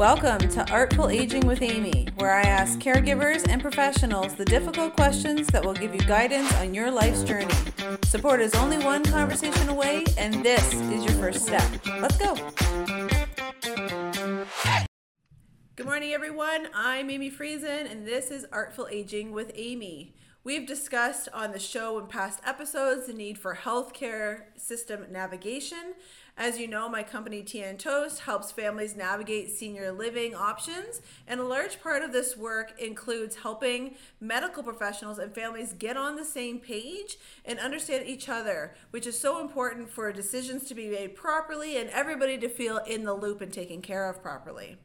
Welcome to Artful Aging with Amy, where I ask caregivers and professionals the difficult questions that will give you guidance on your life's journey. Support is only one conversation away, and this is your first step. Let's go. Good morning, everyone. I'm Amy Friesen, and this is Artful Aging with Amy. We've discussed on the show in past episodes the need for healthcare system navigation. As you know, my company TN Toast helps families navigate senior living options, and a large part of this work includes helping medical professionals and families get on the same page and understand each other, which is so important for decisions to be made properly and everybody to feel in the loop and taken care of properly.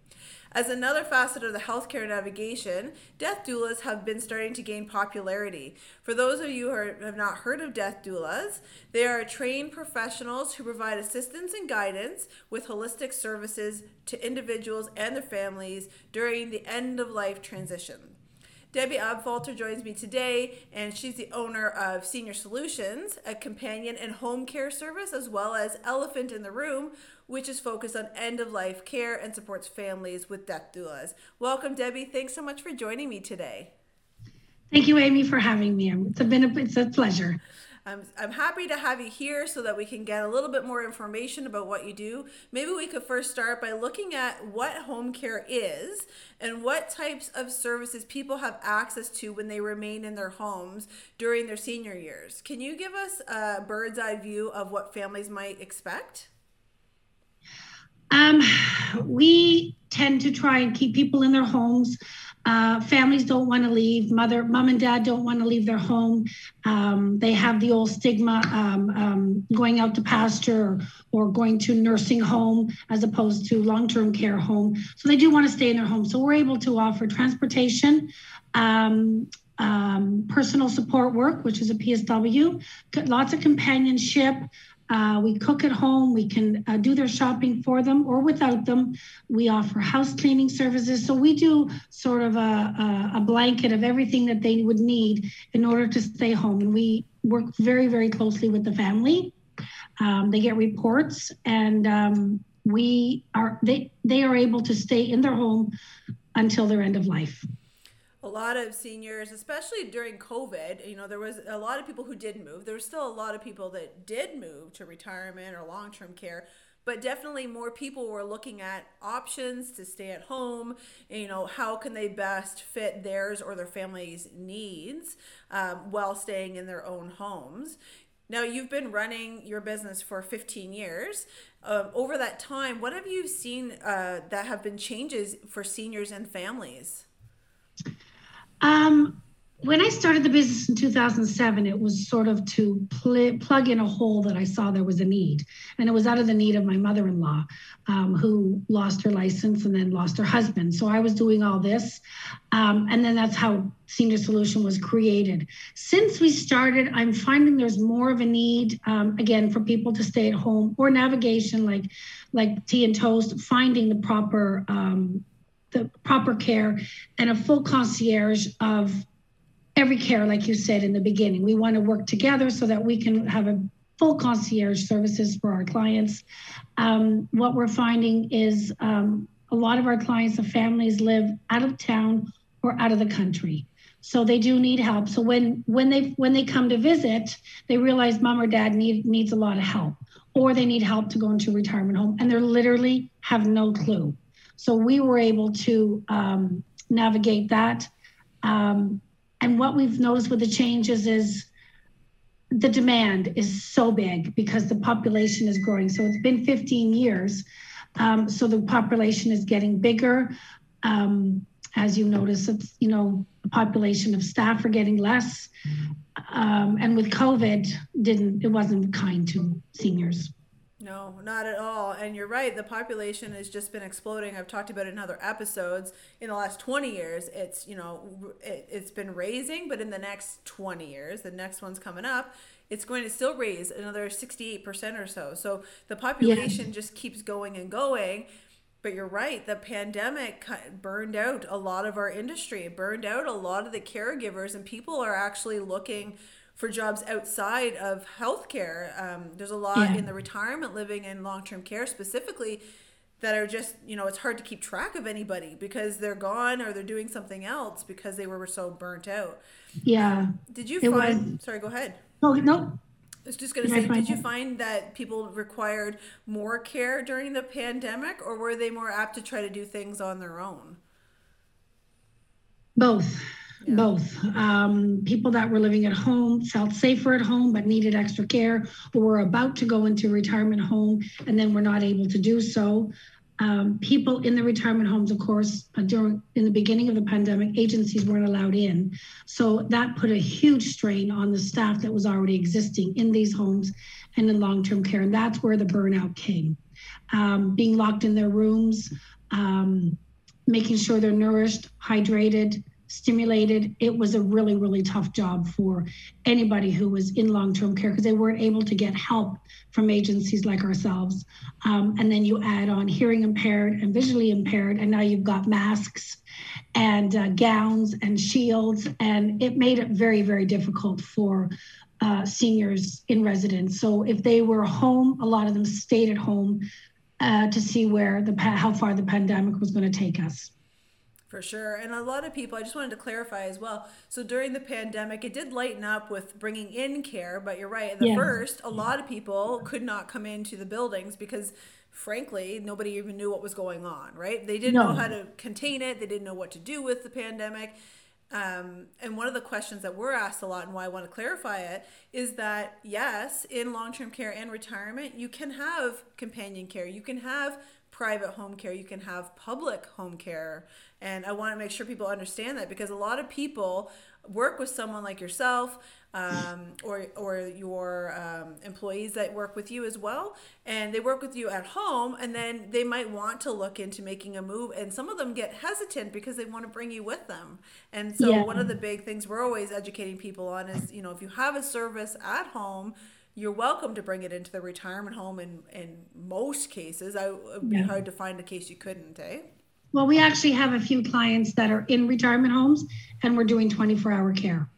As another facet of the healthcare navigation, death doulas have been starting to gain popularity. For those of you who have not heard of death doulas, they are trained professionals who provide assistance and guidance with holistic services to individuals and their families during the end-of-life transition. Debbie Abfalter joins me today, and she's the owner of Senior Solutions, a companion and home care service, as well as Elephant in the Room, which is focused on end-of-life care and supports families with death doulas. Welcome, Debbie. Thanks so much for joining me today. Thank you, Amy, for having me. It's a pleasure. I'm happy to have you here so that we can get a little bit more information about what you do. Maybe we could first start by looking at what home care is and what types of services people have access to when they remain in their homes during their senior years. Can you give us a bird's eye view of what families might expect? We tend to try and keep people in their homes. Families don't want to leave. Mom and dad don't want to leave their home. They have the old stigma going out to pasture or going to nursing home as opposed to long-term care home. So they do want to stay in their home. So we're able to offer transportation, personal support work, which is a PSW, lots of companionship. We cook at home. We can do their shopping for them or without them. We offer house cleaning services. So we do sort of a blanket of everything that they would need in order to stay home. And we work very, very closely with the family. They get reports, and they are able to stay in their home until their end of life. A lot of seniors, especially during COVID, there was a lot of people who did move. There was still a lot of people that did move to retirement or long-term care, but definitely more people were looking at options to stay at home. How can they best fit theirs or their family's needs while staying in their own homes? Now, you've been running your business for 15 years. Over that time, what have you seen that have been changes for seniors and families? When I started the business in 2007, it was sort of to plug in a hole that I saw there was a need. And it was out of the need of my mother-in-law, who lost her license and then lost her husband. So I was doing all this. And then that's how Senior Solution was created. Since we started, I'm finding there's more of a need, again, for people to stay at home or navigation, like Tea and Toast, finding the proper care and a full concierge of every care, like you said in the beginning. We want to work together so that we can have a full concierge services for our clients. What we're finding is a lot of our clients, the families live out of town or out of the country. So they do need help. So when they come to visit, they realize mom or dad needs a lot of help, or they need help to go into a retirement home, and they literally have no clue. So we were able to navigate that. And what we've noticed with the changes is the demand is so big because the population is growing. So it's been 15 years. So the population is getting bigger. As you notice, it's, the population of staff are getting less. And with COVID, it wasn't kind to seniors. No, not at all. And you're right. The population has just been exploding. I've talked about it in other episodes. In the last 20 years, it's been raising, but in the next 20 years, the next one's coming up, it's going to still raise another 68% or so. So the population just keeps going and going. But you're right, the pandemic burned out a lot of our industry. It burned out a lot of the caregivers, and people are actually looking for jobs outside of healthcare. There's a lot in the retirement living and long-term care specifically that are just, you know, it's hard to keep track of anybody because they're gone or they're doing something else because they were so burnt out. Yeah. Did you find, sorry, go ahead. No. I was just going to say, did you find that people required more care during the pandemic, or were they more apt to try to do things on their own? Both. Yeah. Both. People that were living at home felt safer at home but needed extra care, or were about to go into a retirement home and then were not able to do so. People in the retirement homes, of course, in the beginning of the pandemic, agencies weren't allowed in. So that put a huge strain on the staff that was already existing in these homes and in long-term care. And that's where the burnout came. Being locked in their rooms, making sure they're nourished, hydrated, stimulated. It was a really, really tough job for anybody who was in long-term care because they weren't able to get help from agencies like ourselves. And then you add on hearing impaired and visually impaired, and now you've got masks and gowns and shields, and it made it very, very difficult for seniors in residence. So if they were home, a lot of them stayed at home to see where how far the pandemic was going to take us. For sure. And a lot of people, I just wanted to clarify as well. So during the pandemic, it did lighten up with bringing in care, but you're right. At the first, a lot of people could not come into the buildings because, frankly, nobody even knew what was going on, right? They didn't know how to contain it. They didn't know what to do with the pandemic. And one of the questions that we're asked a lot and why I want to clarify it is that, yes, in long-term care and retirement, you can have companion care. You can have private home care, you can have public home care. And I want to make sure people understand that because a lot of people work with someone like yourself or your employees that work with you as well. And they work with you at home and then they might want to look into making a move. And some of them get hesitant because they want to bring you with them. And so one of the big things we're always educating people on is, you know, if you have a service at home, you're welcome to bring it into the retirement home in most cases. It would be hard to find a case you couldn't, eh? Well, we actually have a few clients that are in retirement homes and we're doing 24-hour care.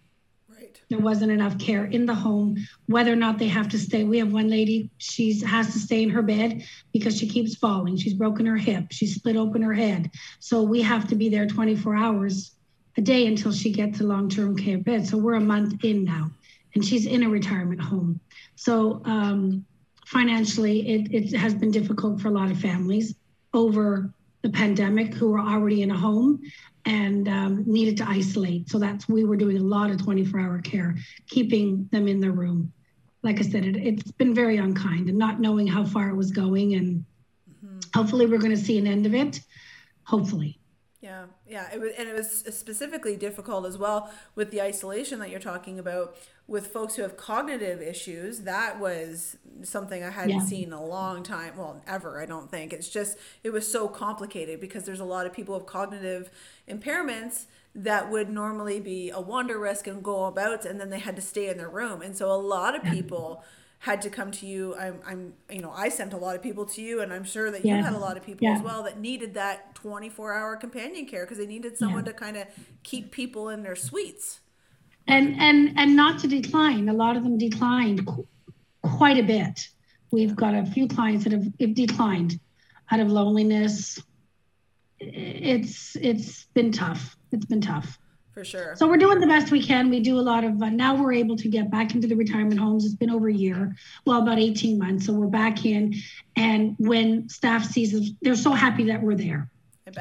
Right. There wasn't enough care in the home, whether or not they have to stay. We have one lady, she has to stay in her bed because she keeps falling. She's broken her hip. She split open her head. So we have to be there 24 hours a day until she gets a long-term care bed. So we're a month in now. And she's in a retirement home. So financially, it has been difficult for a lot of families over the pandemic who were already in a home and needed to isolate. So we were doing a lot of 24-hour care, keeping them in their room. Like I said, it's been very unkind and not knowing how far it was going. And hopefully we're going to see an end of it, hopefully. Yeah. It was specifically difficult as well with the isolation that you're talking about with folks who have cognitive issues. That was something I hadn't seen in a long time. Well, ever, I don't think. It's just, it was so complicated because there's a lot of people with cognitive impairments that would normally be a wander risk and go about, and then they had to stay in their room. And so a lot of people had to come to you. I sent a lot of people to you, and I'm sure that you had a lot of people as well that needed that 24-hour companion care because they needed someone to kind of keep people in their suites. And not to decline. A lot of them declined quite a bit. We've got a few clients that have declined out of loneliness. It's been tough. It's been tough. For sure. So we're doing the best we can. We do a lot of, now we're able to get back into the retirement homes. It's been over a year, well, about 18 months. So we're back in. And when staff sees us, they're so happy that we're there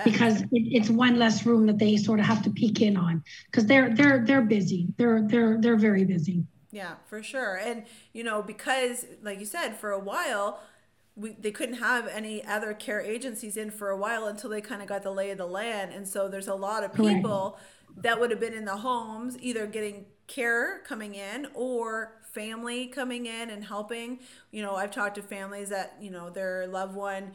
because it's one less room that they sort of have to peek in on because they're busy. They're very busy. Yeah, for sure. And, you know, because like you said, for a while, they couldn't have any other care agencies in for a while until they kind of got the lay of the land. And so there's a lot of people that would have been in the homes either getting care coming in or family coming in and helping. You know, I've talked to families that, you know, their loved one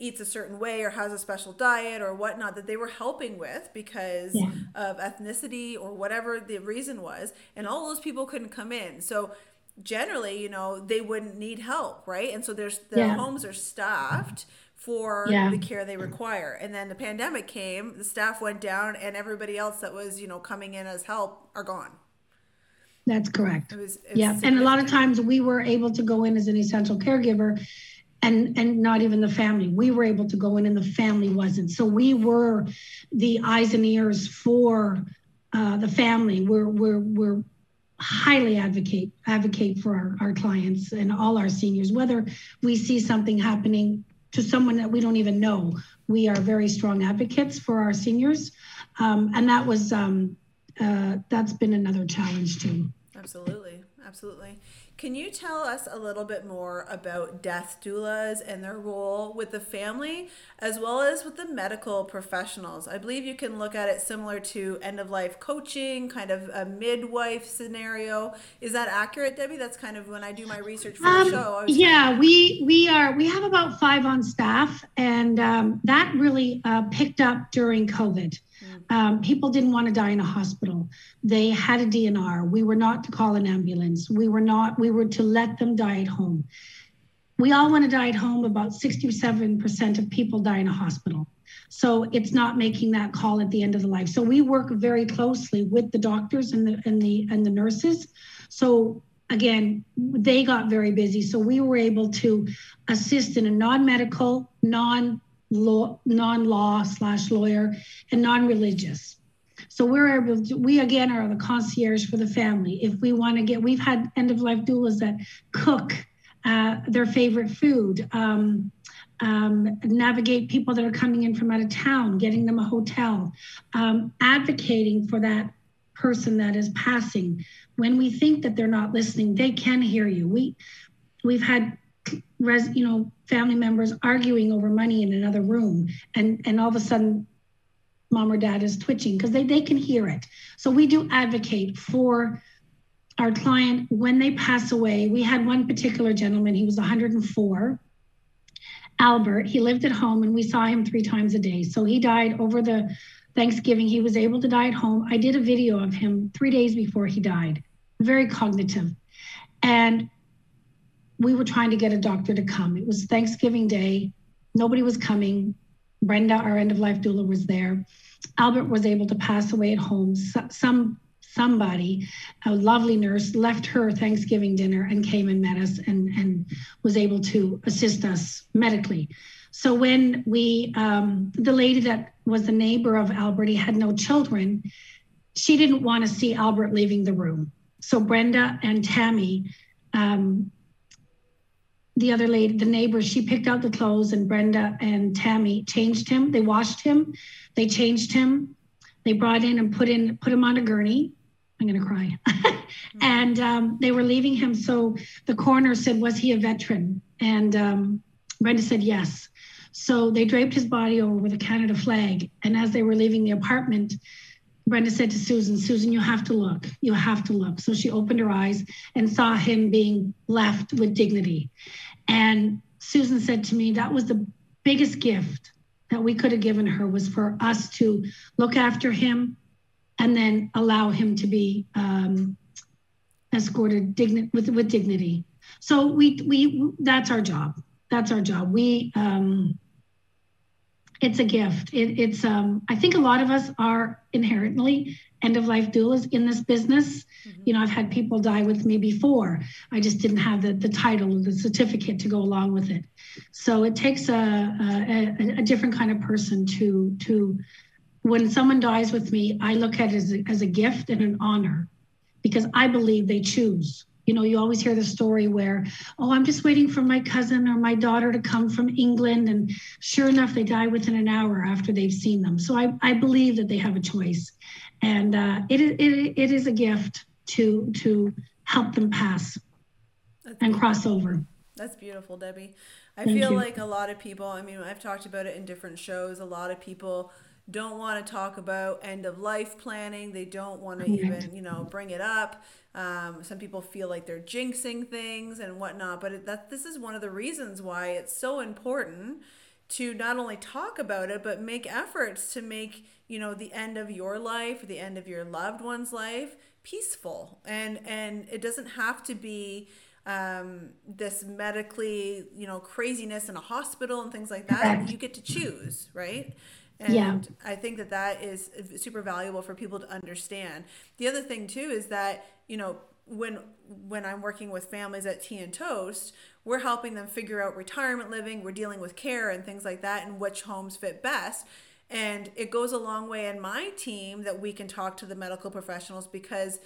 eats a certain way or has a special diet or whatnot that they were helping with because of ethnicity or whatever the reason was. And all those people couldn't come in. So generally, you know, they wouldn't need help, right? And so their homes are staffed for the care they require. And then the pandemic came, the staff went down, and everybody else that was, you know, coming in as help are gone. That's correct. It was and a lot of times we were able to go in as an essential caregiver and not even the family. We were able to go in and the family wasn't. So we were the eyes and ears for the family. We're highly advocate for our clients and all our seniors. Whether we see something happening to someone that we don't even know, we are very strong advocates for our seniors. And that was, that's been another challenge too. Absolutely. Absolutely. Can you tell us a little bit more about death doulas and their role with the family as well as with the medical professionals? I believe you can look at it similar to end-of-life coaching, kind of a midwife scenario. Is that accurate, Debbie? That's kind of when I do my research for the show. Yeah, we have about 5 on staff, and that really picked up during COVID. People didn't want to die in a hospital. They had a DNR. We were not to call an ambulance. We were to let them die at home. We all want to die at home. About 67% of people die in a hospital. So it's not making that call at the end of the life. So we work very closely with the doctors and the nurses. So again, they got very busy. So we were able to assist in a non-medical, non-law/lawyer and non-religious. So we're able to, we again are the concierge for the family. If we want to get, we've had end-of-life doulas that cook their favorite food, navigate people that are coming in from out of town, getting them a hotel, advocating for that person that is passing. When we think that they're not listening, they can hear you. We've had family members arguing over money in another room, and all of a sudden mom or dad is twitching because they can hear it. So we do advocate for our client when they pass away. We had one particular gentleman, he was 104, Albert. He lived at home and we saw him 3 times a day. So he died over the Thanksgiving. He was able to die at home. I did a video of him 3 days before he died, very cognitive. And we were trying to get a doctor to come. It was Thanksgiving Day. Nobody was coming. Brenda, our end-of-life doula, was there. Albert was able to pass away at home. Somebody, a lovely nurse, left her Thanksgiving dinner and came and met us and was able to assist us medically. So when we, the lady that was the neighbor of Albert, he had no children. She didn't want to see Albert leaving the room. So Brenda and Tammy, the other lady, the neighbor, she picked out the clothes and Brenda and Tammy changed him. They washed him. They changed him. They brought in and put him on a gurney. I'm going to cry. And they were leaving him. So the coroner said, was he a veteran? And Brenda said, yes. So they draped his body over with a Canada flag. And as they were leaving the apartment, Brenda said to Susan, Susan, you have to look. You have to look. So she opened her eyes and saw him being left with dignity. And Susan said to me, that was the biggest gift that we could have given her, was for us to look after him and then allow him to be escorted with dignity. So we that's our job. That's our job. We it's a gift. It's I think a lot of us are inherently end-of-life doulas in this business. Mm-hmm. You know, I've had people die with me before. I just didn't have the title or the certificate to go along with it. So it takes a different kind of person to when someone dies with me, I look at it as a gift and an honor, because I believe they choose. You know, you always hear the story where, oh, I'm just waiting for my cousin or my daughter to come from England. And sure enough, they die within an hour after they've seen them. So I believe that they have a choice. And it is a gift to help them pass and cross over. That's beautiful, Debbie. I feel like a lot of people, I mean, I've talked about it in different shows. A lot of people don't want to talk about end of life planning. They don't want to even, bring it up. Some people feel like they're jinxing things and whatnot, but this is one of the reasons why it's so important to not only talk about it, but make efforts to make, the end of your life, the end of your loved one's life, peaceful. And it doesn't have to be this medically, craziness in a hospital and things like that. You get to choose, right? And yeah. I think that is super valuable for people to understand. The other thing too is that, when I'm working with families at TN Toast, we're helping them figure out retirement living, we're dealing with care and things like that, and which homes fit best. And it goes a long way in my team that we can talk to the medical professionals, because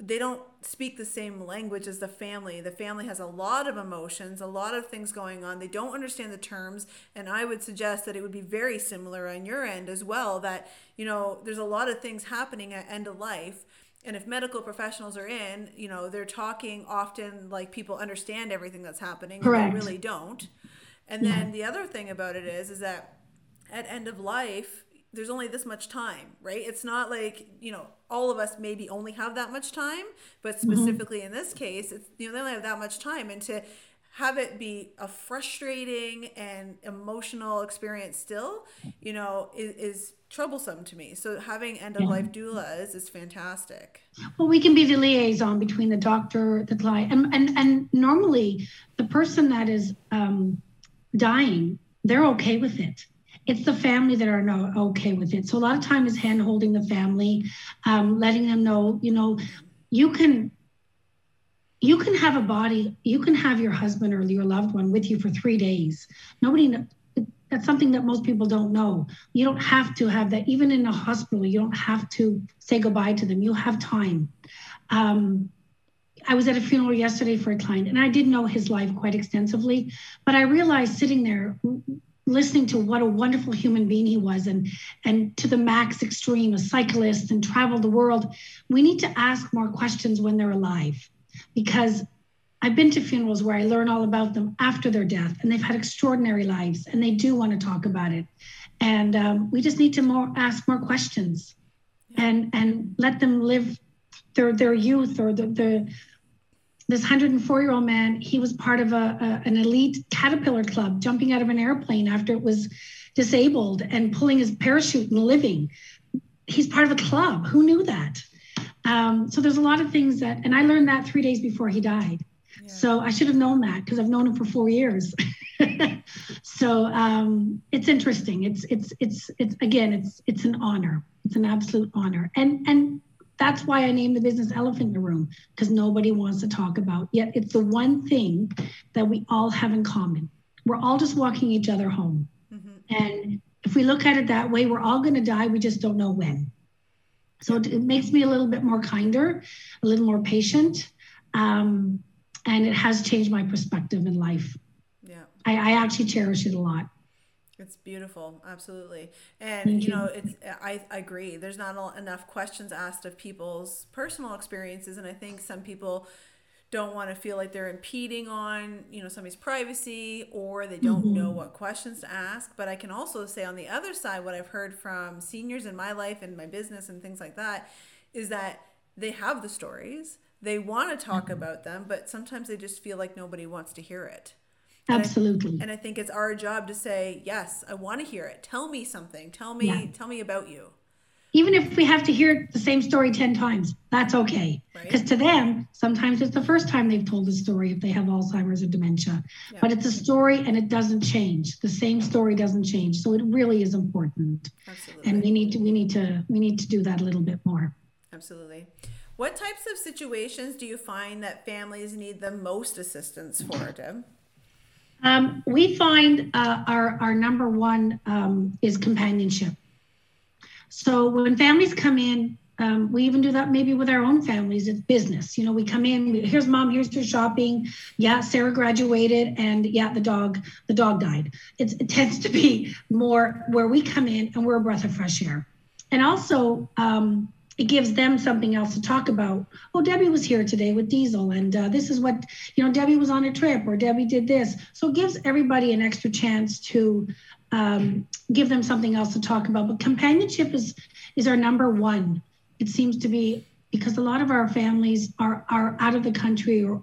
they don't speak the same language as the family. The family has a lot of emotions, a lot of things going on. They don't understand the terms. And I would suggest that it would be very similar on your end as well, that, you know, there's a lot of things happening at end of life. And if medical professionals are in, you know, they're talking often like people understand everything that's happening. Correct. But they really don't. And then the other thing about it is that at end of life, there's only this much time, right? It's not like, you know, all of us maybe only have that much time, but specifically in this case, it's, you know, they only have that much time. And to have it be a frustrating and emotional experience still, you know, is troublesome to me. So having end of life doulas is fantastic. Well, we can be the liaison between the doctor, the client, and normally the person that is dying, they're okay with it. It's the family that are not okay with it. So a lot of time is hand holding the family, letting them know, you know, you can have a body, you can have your husband or your loved one with you for 3 days. Nobody, that's something that most people don't know. You don't have to have that, even in a hospital, you don't have to say goodbye to them. You have time. I was at a funeral yesterday for a client, and I did know his life quite extensively, but I realized sitting there, listening to what a wonderful human being he was, and to the max extreme, a cyclist and traveled the world. We need to ask more questions when they're alive, because I've been to funerals where I learn all about them after their death, and they've had extraordinary lives, and they do want to talk about it. And we just need to ask more questions, and let them live their youth or the This 104-year-old man, he was part of an elite caterpillar club, jumping out of an airplane after it was disabled and pulling his parachute and living. He's part of a club. Who knew that? So there's a lot of things that, and I learned that 3 days before he died. Yeah. So I should have known that, because I've known him for 4 years. So it's interesting. It's an honor. It's an absolute honor. And that's why I named the business Elephant in the Room, because nobody wants to talk about, yet it's the one thing that we all have in common. We're all just walking each other home. Mm-hmm. And if we look at it that way, we're all going to die. We just don't know when. So it makes me a little bit more kinder, a little more patient. And it has changed my perspective in life. Yeah, I actually cherish it a lot. It's beautiful. Absolutely. And, you know, I agree. There's not enough questions asked of people's personal experiences. And I think some people don't want to feel like they're impeding on, you know, somebody's privacy, or they don't know what questions to ask. But I can also say on the other side, what I've heard from seniors in my life and my business and things like that, is that they have the stories. They want to talk about them, but sometimes they just feel like nobody wants to hear it. Absolutely. And I think it's our job to say, yes, I want to hear it. Tell me something. Tell me about you. Even if we have to hear the same story 10 times, that's okay. Because to them, sometimes it's the first time they've told the story if they have Alzheimer's or dementia. Yeah. But it's a story, and it doesn't change. The same story doesn't change. So it really is important. Absolutely. And we need to do that a little bit more. Absolutely. What types of situations do you find that families need the most assistance for, Deb? We find our number one is companionship. So when families come in, we even do that maybe with our own families. It's business. You know, we come in, here's mom, here's your shopping. Yeah, Sarah graduated, and yeah, the dog died. It tends to be more where we come in and we're a breath of fresh air. And also, it gives them something else to talk about. Oh, Debbie was here today with Diesel, and this is what, you know, Debbie was on a trip, or Debbie did this. So it gives everybody an extra chance to give them something else to talk about. But companionship is our number one. It seems to be, because a lot of our families are out of the country, or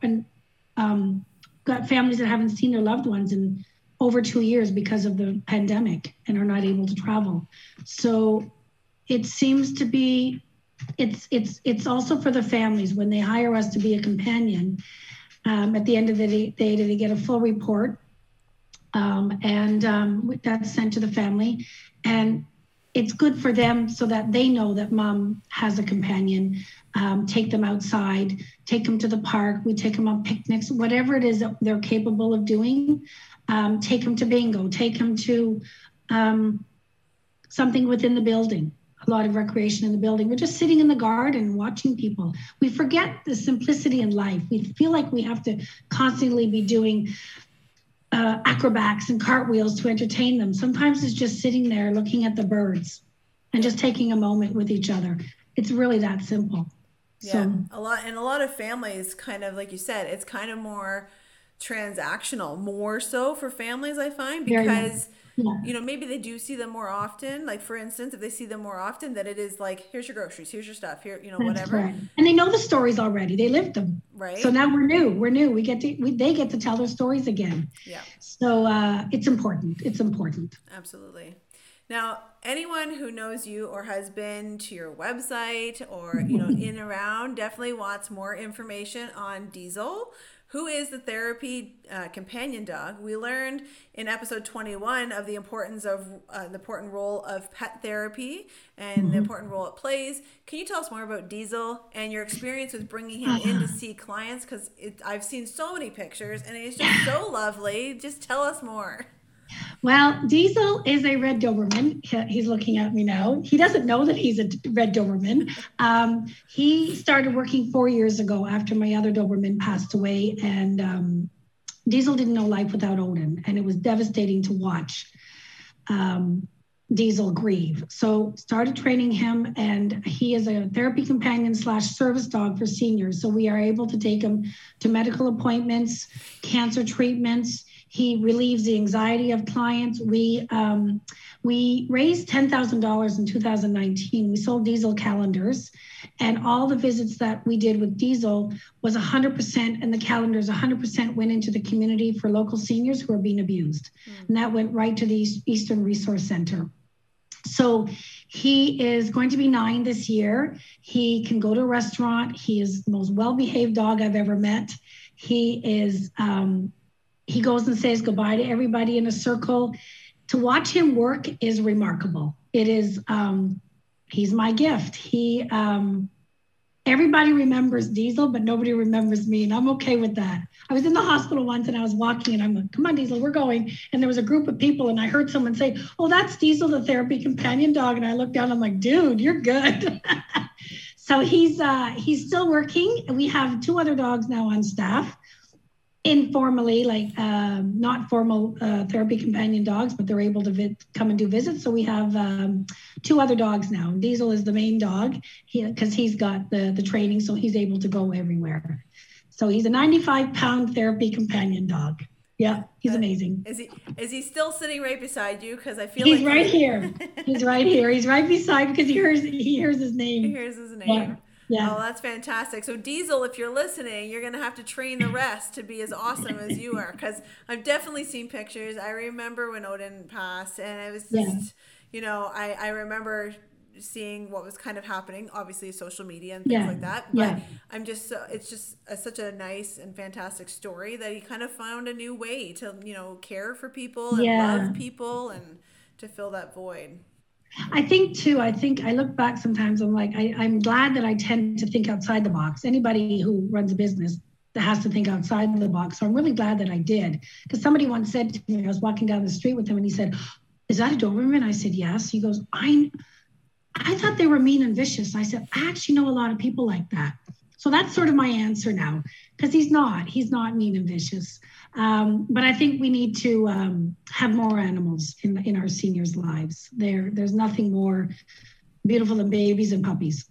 got families that haven't seen their loved ones in over 2 years because of the pandemic and are not able to travel. So it seems to be, it's also for the families when they hire us to be a companion. At the end of the day, they get a full report, and that's sent to the family. And it's good for them so that they know that mom has a companion. Take them outside, take them to the park. We take them on picnics, whatever it is that they're capable of doing. Take them to bingo, take them to something within the building, a lot of recreation in the building. We're just sitting in the garden watching people. We forget the simplicity in life. We feel like we have to constantly be doing acrobats and cartwheels to entertain them. Sometimes it's just sitting there looking at the birds and just taking a moment with each other. It's really that simple. Yeah, so a lot of families, kind of like you said, it's kind of more transactional, more so for families, I find, because you know, maybe they do see them more often. Like, for instance, if they see them more often, that it is like, here's your groceries, here's your stuff, here, you know, whatever. Right. And they know the stories already. They lived them. Right. So now we're new. They get to tell their stories again. Yeah. So it's important. It's important. Absolutely. Now, anyone who knows you or has been to your website or, you know, in around definitely wants more information on Diesel, who is the therapy companion dog. We learned in episode 21 of the importance of the important role of pet therapy and the important role it plays. Can you tell us more about Diesel and your experience with bringing him in to see clients? Because I've seen so many pictures and it's just so lovely. Just tell us more. Well, Diesel is a red Doberman. He's looking at me now. He doesn't know that he's a red Doberman. He started working 4 years ago after my other Doberman passed away, and Diesel didn't know life without Odin, and it was devastating to watch Diesel grieve. So started training him, and he is a therapy companion / service dog for seniors. So we are able to take him to medical appointments, cancer treatments. He relieves the anxiety of clients. We raised $10,000 in 2019. We sold Diesel calendars, and all the visits that we did with Diesel was 100%, and the calendars 100% went into the community for local seniors who are being abused. And that went right to the Eastern Resource Center. So he is going to be 9 this year. He can go to a restaurant. He is the most well-behaved dog I've ever met. He goes and says goodbye to everybody in a circle. To watch him work is remarkable. It is, he's my gift. Everybody remembers Diesel, but nobody remembers me, and I'm okay with that. I was in the hospital once and I was walking and I'm like, come on, Diesel, we're going. And there was a group of people and I heard someone say, oh, that's Diesel, the therapy companion dog. And I looked down and I'm like, dude, you're good. So he's still working. We have 2 other dogs now on staff. Informally, like not formal therapy companion dogs, but they're able to come and do visits. So we have 2 other dogs now. Diesel is the main dog because he's got the training, so he's able to go everywhere. So he's a 95-pound therapy companion dog. Yeah, he's amazing. Is he still sitting right beside you? Because I feel he's right here. He's right here. He's right beside because he hears his name. He hears his name. Yeah. Yeah. Oh, that's fantastic. So Diesel, if you're listening, you're going to have to train the rest to be as awesome as you are, because I've definitely seen pictures. I remember when Odin passed, and it was just, you know, I remember seeing what was kind of happening, obviously social media and things like that. But I'm just, it's just such a nice and fantastic story that he kind of found a new way to, you know, care for people and love people and to fill that void. I think I look back sometimes, I'm like, I'm glad that I tend to think outside the box. Anybody who runs a business that has to think outside the box. So I'm really glad that I did. Because somebody once said to me, I was walking down the street with him and he said, is that a Doberman? I said, yes. He goes, I thought they were mean and vicious. And I said, I actually know a lot of people like that. So that's sort of my answer now, because he's not mean and vicious. But I think we need to have more animals in our seniors' lives. There's nothing more beautiful than babies and puppies.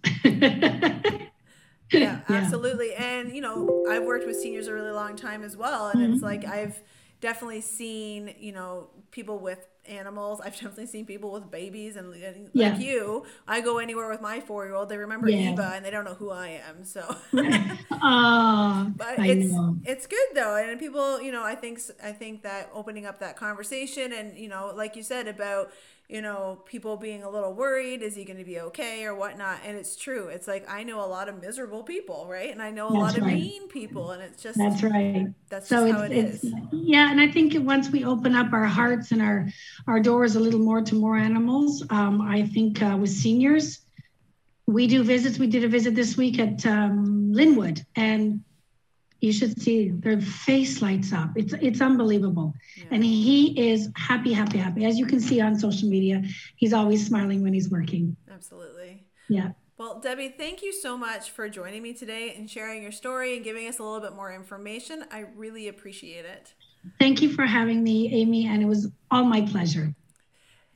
Yeah, absolutely. And, you know, I've worked with seniors a really long time as well. And it's like I've definitely seen, you know, people with animals. I've definitely seen people with babies and like you, I go anywhere with my 4-year-old. They remember Eva and they don't know who I am. So, but it's good though. And people, you know, I think that opening up that conversation and, you know, like you said about, you know, people being a little worried, is he going to be okay or whatnot? And it's true. It's like, I know a lot of miserable people, right? And I know a lot of mean people, and it's just, that's right. That's so just how it is. Yeah. And I think once we open up our hearts and our Our door is a little more to more animals. I think with seniors, we do visits. We did a visit this week at Linwood, and you should see their face lights up. It's unbelievable. Yeah. And he is happy, happy, happy. As you can see on social media, he's always smiling when he's working. Absolutely. Yeah. Well, Debbie, thank you so much for joining me today and sharing your story and giving us a little bit more information. I really appreciate it. Thank you for having me, Amy, and it was all my pleasure.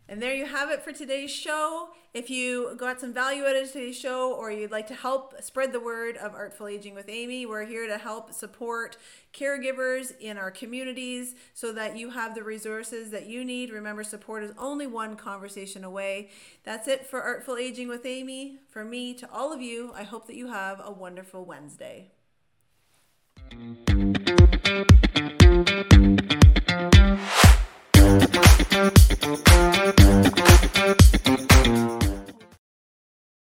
And there you have it for today's show. If you got some value out of today's show, or you'd like to help spread the word of Artful Aging with Amy, we're here to help support caregivers in our communities so that you have the resources that you need. Remember, support is only one conversation away. That's it for Artful Aging with Amy. From me to all of you, I hope that you have a wonderful Wednesday. We'll be right back.